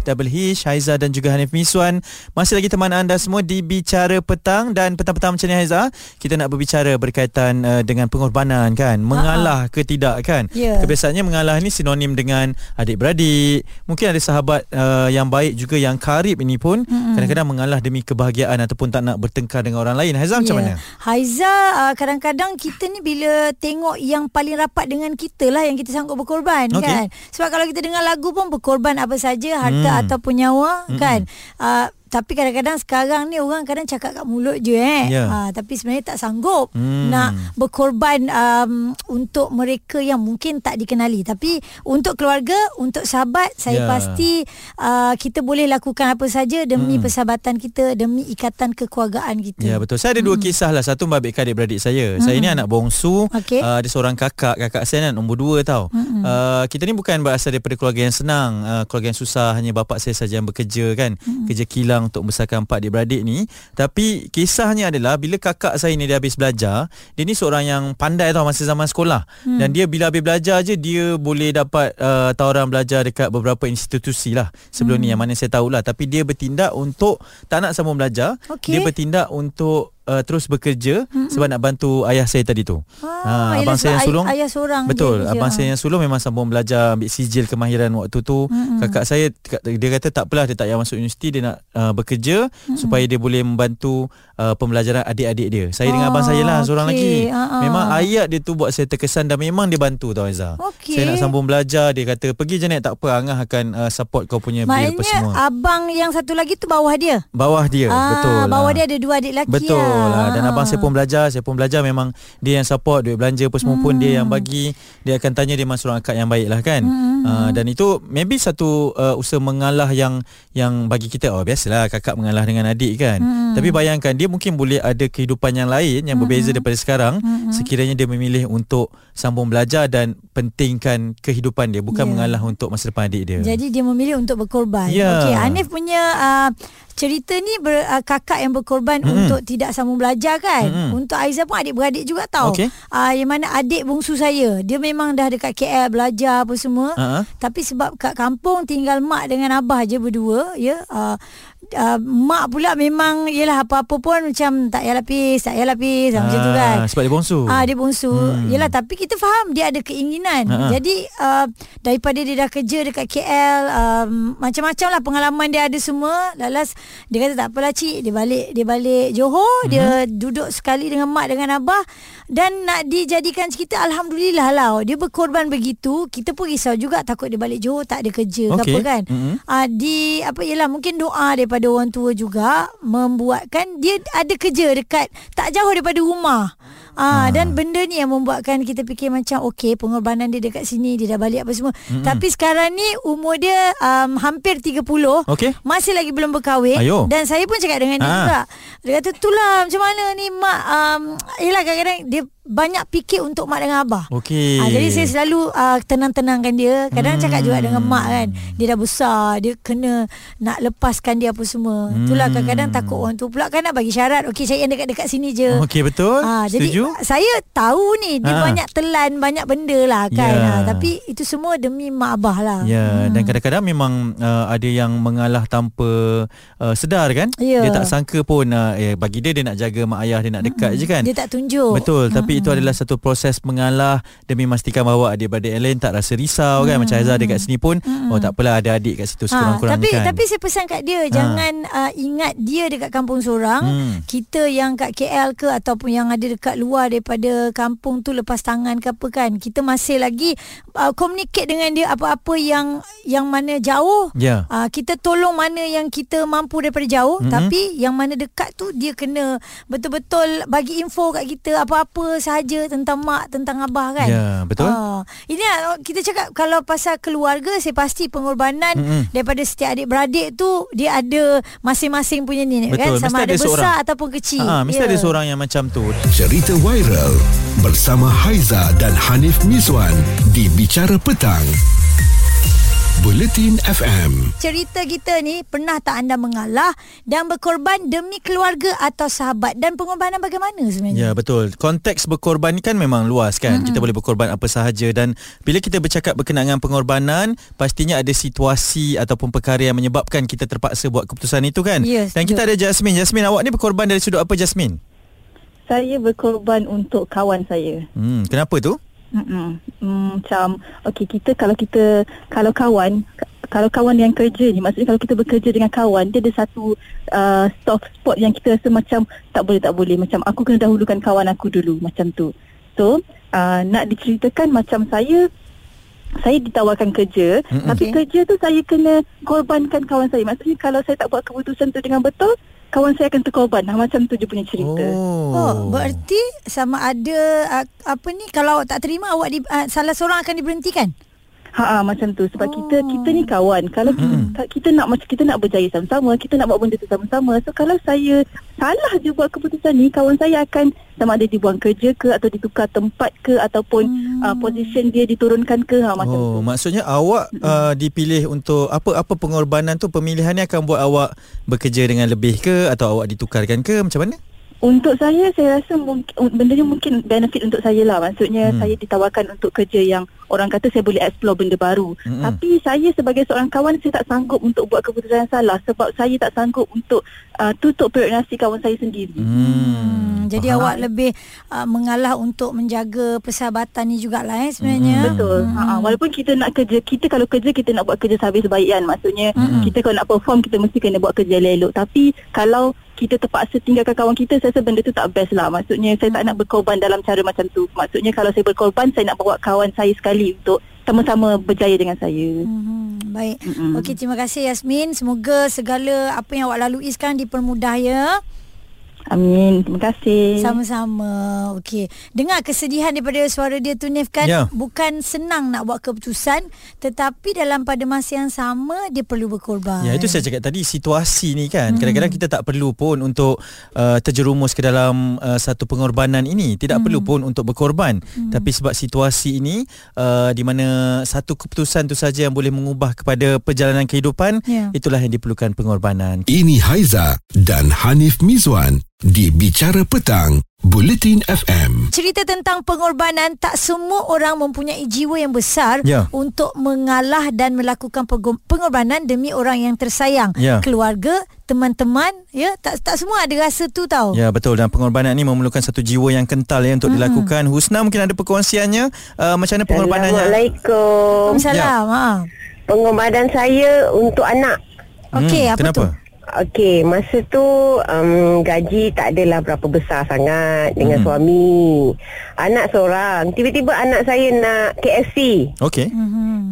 Dabelhish, Haiza dan juga Hanif Miswan masih lagi teman anda semua di Bicara Petang. Dan petang-petang macam ni Haiza, kita nak berbicara berkaitan dengan pengorbanan kan, mengalah ke tidak kan, yeah. Kebiasaannya mengalah ni sinonim dengan adik-beradik, mungkin ada sahabat yang baik juga yang karib ini pun kadang-kadang mengalah demi kebahagiaan ataupun tak nak bertengkar dengan orang lain. Haiza, macam mana? Haiza, kadang-kadang kita ni bila tengok yang paling rapat dengan kita lah yang kita sanggup berkorban, kan. Sebab kalau kita dengar lagu pun berkorban apa saja, harta ataupun nyawa, kan. Tapi kadang-kadang sekarang ni orang kadang cakap kat mulut je, tapi sebenarnya tak sanggup nak berkorban untuk mereka yang mungkin tak dikenali. Tapi untuk keluarga, untuk sahabat, saya pasti kita boleh lakukan apa saja demi persahabatan kita, demi ikatan kekeluargaan kita. Ya, betul. Saya ada dua kisah lah. Satu membabitkan adik-beradik saya. Saya ni anak bongsu, ada seorang kakak saya kan, nombor 2 tau. Kita ni bukan berasal daripada keluarga yang senang, keluarga yang susah. Hanya bapak saya saja yang bekerja kan, kerja kilang untuk membesarkan 4 adik-beradik ni. Tapi kisahnya adalah bila kakak saya ni dia habis belajar, dia ni seorang yang pandai tau masa zaman sekolah. Dan dia bila habis belajar je, dia boleh dapat tawaran belajar dekat beberapa institusi lah sebelum ni, yang mana saya tahulah. Tapi dia bertindak untuk tak nak sambung belajar, dia bertindak untuk terus bekerja sebab nak bantu ayah saya tadi tu. Abang saya yang sulung, ayah seorang. Betul, abang saya yang sulung memang sambung belajar, ambil sijil kemahiran waktu tu. Kakak saya, dia kata tak apalah, dia tak payah masuk universiti, dia nak bekerja supaya dia boleh membantu pembelajaran adik-adik dia. Saya dengan abang saya lah, seorang lagi. Memang ayat dia tu buat saya terkesan, dan memang dia bantu tau Aizah. Saya nak sambung belajar, dia kata pergi je Nek, tak apa, Angah akan support kau punya bill apa semua. Maknanya abang yang satu lagi tu bawah dia. Bawah dia, betul. Bawah dia ada 2 adik lelaki. Betul. Dan abang saya pun belajar memang dia yang support, duit belanja apa semua pun dia yang bagi. Dia akan tanya, dia memang seorang akak yang baik lah kan. Dan itu maybe satu usaha mengalah yang bagi kita biasalah kakak mengalah dengan adik kan. Tapi bayangkan dia mungkin boleh ada kehidupan yang lain yang berbeza daripada sekarang, sekiranya dia memilih untuk sambung belajar dan pentingkan kehidupan dia, bukan mengalah untuk masa depan adik dia. Jadi dia memilih untuk berkorban. Okey, Hanif punya cerita ni kakak yang berkorban untuk tidak sambung belajar kan. Untuk Haiza pun adik-beradik juga tau. Yang mana adik bongsu saya, dia memang dah dekat KL belajar apa semua. Tapi sebab kat kampung tinggal mak dengan abah je berdua, mak pula memang yelah apa-apa pun macam tak payah lapis macam tu kan. Sebab dia bongsu. Dia bongsu. Yelah, tapi kita faham dia ada keinginan. Jadi daripada dia dah kerja dekat KL, macam-macam lah pengalaman dia ada semua. Lalas dia kata tak apalah cik, dia balik Johor, dia duduk sekali dengan mak dengan abah, dan nak dijadikan cerita, alhamdulillah lah dia berkorban begitu. Kita pun risau juga, takut dia balik Johor tak ada kerja ke apa kan. Di apa ialah mungkin doa daripada orang tua juga membuatkan dia ada kerja dekat tak jauh daripada rumah. Dan benda ni yang membuatkan kita fikir macam okey, pengorbanan dia dekat sini, dia dah balik apa semua. Tapi sekarang ni umur dia hampir 30, masih lagi belum berkahwin. Dan saya pun cakap dengan dia juga, dia kata itulah macam mana ni mak, yelah kadang-kadang dia banyak fikir untuk mak dengan abah. Jadi saya selalu tenang-tenangkan dia. Kadang cakap juga dengan mak kan, dia dah besar, dia kena nak lepaskan dia apa semua. Itulah kadang-kadang takut orang tu pula kan nak bagi syarat, saya yang dekat-dekat sini je. Betul. Jadi saya tahu ni dia banyak telan, banyak benda lah kan. Tapi itu semua demi mak abah lah. Dan kadang-kadang memang ada yang mengalah tanpa sedar kan. Dia tak sangka pun, bagi dia nak jaga mak ayah, dia nak dekat je kan. Dia tak tunjuk. Betul. Tapi itu adalah satu proses mengalah demi memastikan bahawa adik-beradik Ellen tak rasa risau kan. Macam Haiza dekat sini pun, oh tak apalah ada adik kat situ sekurang-kurang. Tapi saya pesan kat dia, jangan ingat dia dekat kampung seorang. Kita yang kat KL ke ataupun yang ada dekat luar daripada kampung tu, lepas tangan ke apa kan, kita masih lagi communicate dengan dia apa-apa yang mana jauh. Kita tolong mana yang kita mampu daripada jauh. Tapi yang mana dekat tu dia kena betul-betul bagi info kat kita, apa-apa sahaja tentang mak, tentang abah kan. Betul. Ini kita cakap kalau pasal keluarga, saya pasti pengorbanan daripada setiap adik-beradik tu dia ada masing-masing punya ni kan. Sama ada besar seorang ataupun kecil. Mesti ada seorang yang macam tu. Cerita viral bersama Haiza dan Hanif Miswan di Bicara Petang. Bulletin FM. Cerita kita ni, pernah tak anda mengalah dan berkorban demi keluarga atau sahabat, dan pengorbanan bagaimana sebenarnya? Ya, betul. Konteks berkorban ni kan memang luas kan. Kita boleh berkorban apa sahaja, dan bila kita bercakap berkenaan dengan pengorbanan, pastinya ada situasi ataupun perkara yang menyebabkan kita terpaksa buat keputusan itu kan. Yes, dan kita ada Jasmine. Jasmine, awak ni berkorban dari sudut apa, Jasmine? Saya berkorban untuk kawan saya. Kenapa tu? Macam okey, kalau kawan yang kerja ni, maksudnya kalau kita bekerja dengan kawan, dia ada satu soft spot yang kita rasa macam tak boleh, macam aku kena dahulukan kawan aku dulu, macam tu. So nak diceritakan, macam saya ditawarkan kerja, tapi kerja tu saya kena korbankan kawan saya. Maksudnya kalau saya tak buat keputusan tu dengan betul, kawan saya akan terkorban. Macam tu je punya cerita. Berarti sama ada kalau awak tak terima, awak salah seorang akan diberhentikan. Macam tu. Sebab kita ni kawan. Kalau kita nak berjaya sama-sama, kita nak buat benda tu sama-sama. So kalau saya salah je buat keputusan ni, kawan saya akan sama ada dibuang kerja ke, atau ditukar tempat ke, ataupun position dia diturunkan ke. Macam tu. Maksudnya awak dipilih untuk apa pengorbanan tu, pemilihannya akan buat awak bekerja dengan lebih ke, atau awak ditukarkan ke, macam mana? Untuk saya rasa benda ni mungkin benefit untuk saya lah. Maksudnya saya ditawarkan untuk kerja yang orang kata saya boleh explore benda baru. Tapi saya sebagai seorang kawan, saya tak sanggup untuk buat keputusan yang salah, sebab saya tak sanggup untuk tutup priorisasi kawan saya sendiri. Jadi awak lebih mengalah untuk menjaga persahabatan ni jugalah sebenarnya. Betul. Walaupun kita nak kerja, kita nak buat kerja sehabis baikkan. Maksudnya kita kalau nak perform, kita mesti kena buat kerja elok. Tapi kalau kita terpaksa tinggalkan kawan kita, saya rasa benda tu tak best lah. Maksudnya saya tak nak berkorban dalam cara macam tu. Maksudnya kalau saya berkorban, saya nak bawa kawan saya sekali untuk sama-sama berjaya dengan saya. Baik. Okey, terima kasih Yasmin. Semoga segala apa yang awak lalui sekarang dipermudah ya. Amin. Terima kasih. Sama-sama. Okey. Dengar kesedihan daripada suara dia tu, Nif kan. Yeah. Bukan senang nak buat keputusan, tetapi dalam pada masa yang sama dia perlu berkorban. Ya, itu saya cakap tadi, situasi ni kan. Kadang-kadang kita tak perlu pun untuk terjerumus ke dalam satu pengorbanan ini. Tidak perlu pun untuk berkorban. Tapi sebab situasi ini di mana satu keputusan tu saja yang boleh mengubah kepada perjalanan kehidupan, itulah yang diperlukan pengorbanan. Ini Haiza dan Hanif Miswan di Bicara Petang, Bulletin FM. Cerita tentang pengorbanan. Tak semua orang mempunyai jiwa yang besar untuk mengalah dan melakukan pengorbanan demi orang yang tersayang, keluarga, teman-teman. Tak semua ada rasa tu tau. Ya, betul. Dan pengorbanan ni memerlukan satu jiwa yang kental untuk dilakukan. Husna mungkin ada perkongsiannya, macam mana pengorbanannya? Assalamualaikum. Assalamualaikum. Pengorbanan saya untuk anak. Okey, apa kenapa? Tu? Okey, masa tu gaji tak adalah berapa besar sangat dengan suami. Anak seorang. Tiba-tiba anak saya nak KFC. Okey.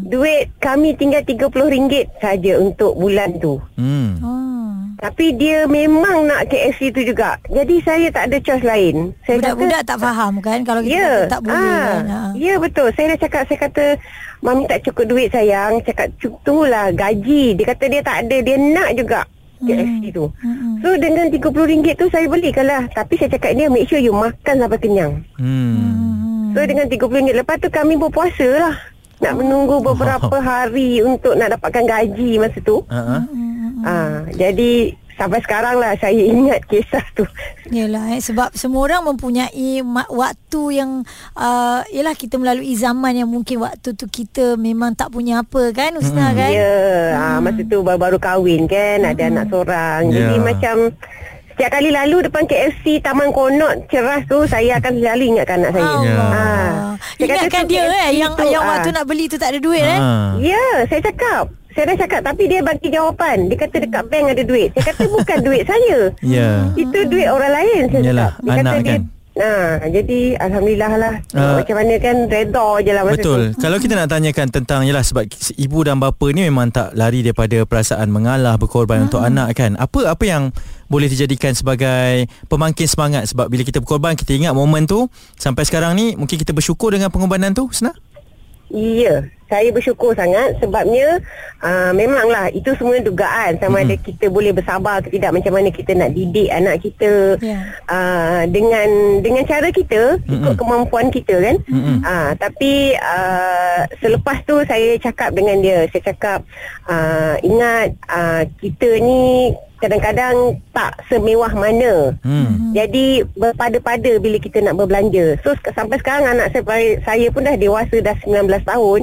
Duit kami tinggal RM30 saja untuk bulan tu. Tapi dia memang nak KFC tu juga. Jadi saya tak ada choice lain. Saya budak-budak kata, tak faham kan kalau kita tak boleh kan. Ya, betul. Saya dah cakap, saya kata, "Mami tak cukup duit sayang." Cakap, "Cukulah gaji." Dia kata dia tak ada, dia nak juga KFC tu. So dengan RM30 tu saya belikan lah. Tapi saya cakap dia, make sure you makan sampai kenyang. So dengan RM30, lepas tu kami berpuasa lah. Nak menunggu beberapa hari untuk nak dapatkan gaji masa tu. Jadi sampai sekarang lah saya ingat kisah tu. Yelah, sebab semua orang mempunyai waktu yang yelah, kita melalui zaman yang mungkin waktu tu kita memang tak punya apa kan, Husna kan. Ya, masa tu baru kahwin kan, ada anak seorang. Jadi macam setiap kali lalu depan KFC Taman Konot Ceras tu, saya akan selalu ingatkan anak saya. Ingatkan dia yang waktu nak beli tu tak ada duit. Saya cakap, saya dah cakap, tapi dia bagi jawapan. Dia kata dekat bank ada duit. Saya kata bukan duit saya. Itu duit orang lain. Saya cakap. Dia kata dia kan? Jadi alhamdulillah lah, macam mana kan, reda je lah. Betul tu. Kalau kita nak tanyakan tentang, yelah, sebab ibu dan bapa ni memang tak lari daripada perasaan mengalah, berkorban untuk anak kan. Apa yang boleh dijadikan sebagai pemangkin semangat? Sebab bila kita berkorban, kita ingat momen tu. Sampai sekarang ni mungkin kita bersyukur dengan pengorbanan tu, Husna? Ya, saya bersyukur sangat sebabnya memanglah itu semua dugaan sama ada kita boleh bersabar atau tidak, macam mana kita nak didik anak kita dengan cara kita, ikut kemampuan kita kan. Tapi selepas tu saya cakap dengan dia, saya cakap ingat kita ni kadang-kadang tak semewah mana. Jadi berpada-pada bila kita nak berbelanja. So sampai sekarang anak saya pun dah dewasa, dah 19 tahun.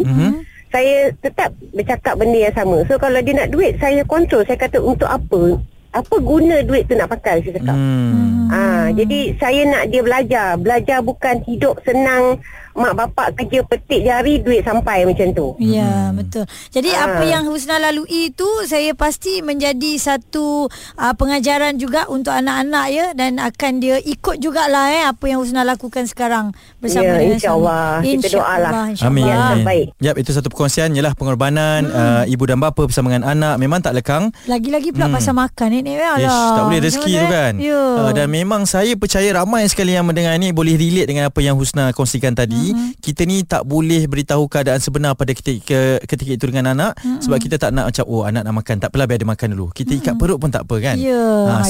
Saya tetap bercakap benda yang sama. So kalau dia nak duit, saya kontrol. Saya kata untuk apa? Apa guna duit tu nak pakai, saya cakap. Jadi saya nak dia belajar. Belajar bukan hidup senang mak bapak kerja petik jari duit sampai macam tu. Ya, betul. Jadi apa yang Husna lalui itu saya pasti menjadi satu pengajaran juga untuk anak-anak ya, dan akan dia ikut jugalah apa yang Husna lakukan sekarang bersama dengan insya-Allah. Kita doalah. Amin. Baik. Yap, itu satu perkongsian ialah pengorbanan ibu dan bapa bersama dengan anak memang tak lekang. Lagi-lagi pula pasal makan ni tak boleh rezeki tu kan. Dan memang saya percaya ramai sekali yang mendengar ni boleh relate dengan apa yang Husna kongsikan tadi. Kita ni tak boleh beritahu keadaan sebenar pada ketika itu dengan anak, sebab kita tak nak macam anak nak makan, tak apalah biar dia makan dulu, kita ikat perut pun tak apa kan.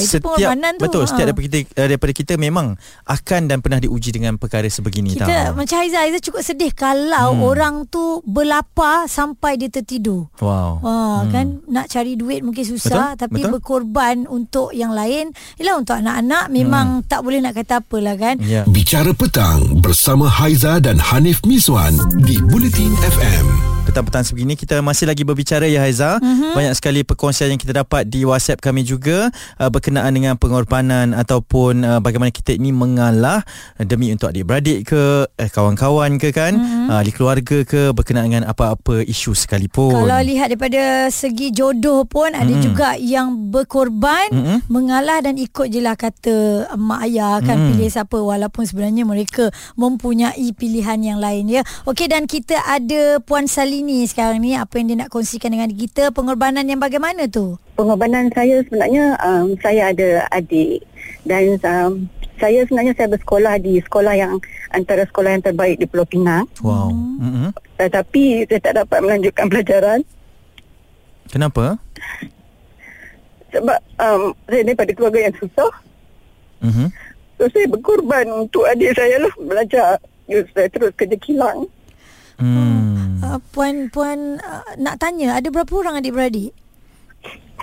Itu pengorbanan tu. Betul, setiap daripada kita memang akan dan pernah diuji dengan perkara sebegini. Kita macam Haiza cukup sedih kalau orang tu berlapar sampai dia tertidur. Kan nak cari duit mungkin susah, tapi berkorban untuk yang lain. Yalah, untuk anak-anak memang tak boleh nak kata apalah kan. Bicara Petang bersama Haiza dan Hanif Miswan di Bulletin FM. Petang-petang sebegini kita masih lagi berbicara ya Haiza. Banyak sekali perkongsian yang kita dapat di WhatsApp kami juga berkenaan dengan pengorbanan ataupun bagaimana kita ini mengalah demi untuk adik-beradik ke, kawan-kawan ke kan, di keluarga ke, berkenaan dengan apa-apa isu sekalipun. Kalau lihat daripada segi jodoh pun ada juga yang berkorban mengalah dan ikut je lah kata mak ayah kan, pilih siapa walaupun sebenarnya mereka mempunyai pilihan yang lain ya. Okey, dan kita ada Puan Sally ni sekarang ni, apa yang dia nak kongsikan dengan kita, pengorbanan yang bagaimana tu? Pengorbanan saya sebenarnya saya ada adik dan saya sebenarnya saya bersekolah di sekolah yang antara sekolah yang terbaik di Pulau Pinang. Wow. Tetapi saya tak dapat melanjutkan pelajaran. Kenapa? Sebab saya daripada keluarga yang susah. So saya berkorban untuk adik saya lah belajar. Saya terus kerja kilang. Puan nak tanya, ada berapa orang adik-beradik?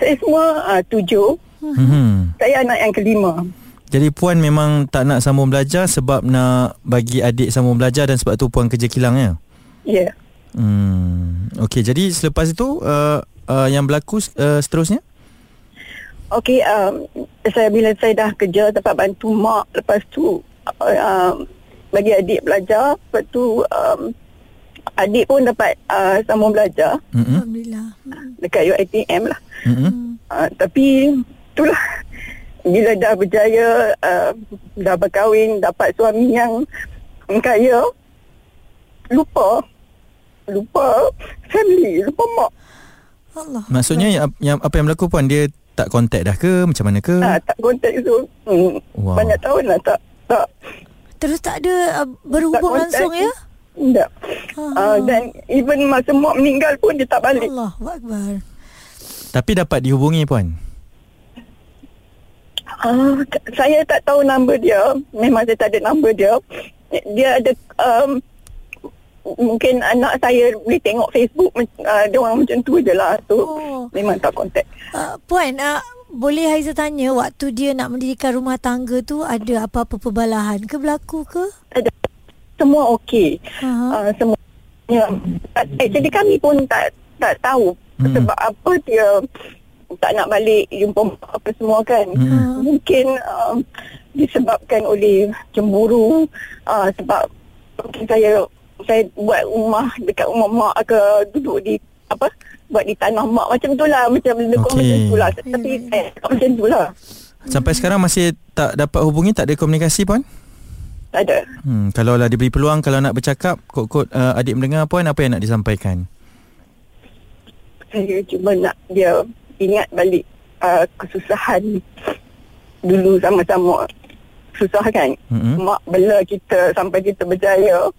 Saya semua 7. Saya anak yang kelima. Jadi puan memang tak nak sambung belajar sebab nak bagi adik sambung belajar, dan sebab tu puan kerja kilang ya? Ya. Okey, jadi selepas itu yang berlaku seterusnya? Okey, saya bila saya dah kerja dapat bantu mak. Lepas tu bagi adik belajar. Lepas tu adik pun dapat sambung belajar. Alhamdulillah. Dekat UITM lah. Tapi itulah, bila dah berjaya, dah berkahwin, dapat suami yang kaya, Lupa family, lupa mak. Allah. Maksudnya yang apa yang berlaku puan, dia tak kontak dah ke? Macam mana ke? Tak kontak tu. Banyak tahun lah tak. Terus tak ada berhubung langsung ya? Tak. Dan even masa mak meninggal pun dia tak balik. Allahu Akbar. Tapi dapat dihubungi puan? Saya tak tahu nombor dia. Memang saya tak ada nombor dia. Dia ada mungkin anak saya boleh tengok Facebook, dia orang macam tu je lah. So memang tak kontak. Puan, boleh Haiza tanya, waktu dia nak mendirikan rumah tangga tu, ada apa-apa perbalahan ke berlaku ke? Ada. Semua okey. Semua. Ya. Jadi kami pun tak tahu sebab apa dia tak nak balik jumpa apa semua kan. Mungkin disebabkan oleh cemburu, sebab mungkin saya buat rumah dekat rumah mak ke, duduk di buat di tanah mak macam tu lah, macam macam tu lah. Tapi macam tu lah. Sampai sekarang masih tak dapat hubungi, tak ada komunikasi puan? Tak ada. Kalau lah diberi peluang, kalau nak bercakap, kot-kot adik mendengar puan, apa yang nak disampaikan? Saya cuma nak dia ingat balik kesusahan dulu, sama-sama susah kan. Mak bela kita sampai kita berjaya.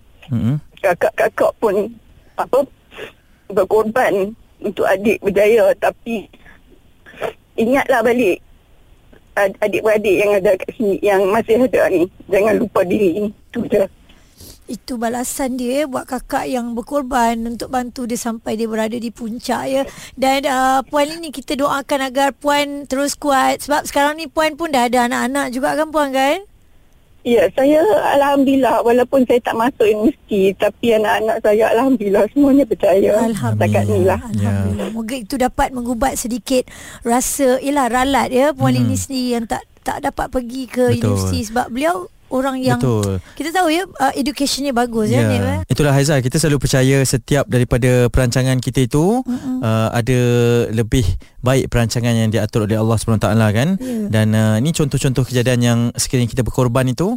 Kakak-kakak pun apa, berkorban untuk adik berjaya. Tapi ingatlah balik adik-beradik yang ada kat sini, yang masih ada ni. Jangan lupa diri. Itu je. Itu balasan dia buat kakak yang berkorban untuk bantu dia sampai dia berada di puncak ya. Dan Puan ini kita doakan agar Puan terus kuat. Sebab sekarang ni Puan pun dah ada anak-anak juga kan Puan kan? Ya, saya Alhamdulillah walaupun saya tak masuk universiti, tapi anak-anak saya Alhamdulillah semuanya percaya. Alhamdulillah. Alhamdulillah. Alhamdulillah. Moga itu dapat mengubat sedikit rasa, ialah ralat ya Puan ini sendiri yang tak dapat pergi ke universiti. Sebab beliau orang yang betul. Kita tahu ya educationnya bagus ya. Ya. Itulah Haiza, kita selalu percaya setiap daripada perancangan kita itu ada lebih baik perancangan yang diatur oleh Allah SWT kan. Dan ini contoh-contoh kejadian yang sekiranya kita berkorban itu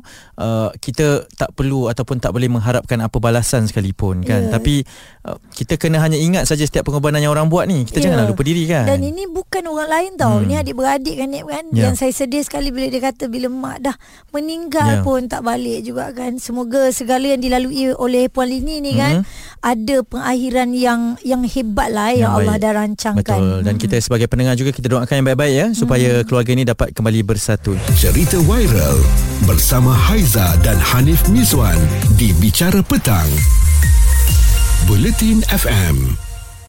kita tak perlu ataupun tak boleh mengharapkan apa balasan sekalipun kan. Tapi kita kena hanya ingat saja setiap pengorbanan yang orang buat ni. Kita janganlah lupa diri kan. Dan ini bukan orang lain tau. Ini adik-beradik kan kan. Yang saya sedih sekali bila dia kata bila mak dah meninggal pun tak balik juga kan. Semoga segala yang dilalui oleh Puan Lini ni kan ada pengakhiran yang hebat lah yang Allah dah rancangkan. Betul. Dan kita sebagai pendengar juga kita doakan yang baik-baik ya supaya keluarga ini dapat kembali bersatu. Cerita viral bersama Haiza dan Hanif Miswan di Bicara Petang Bulletin FM.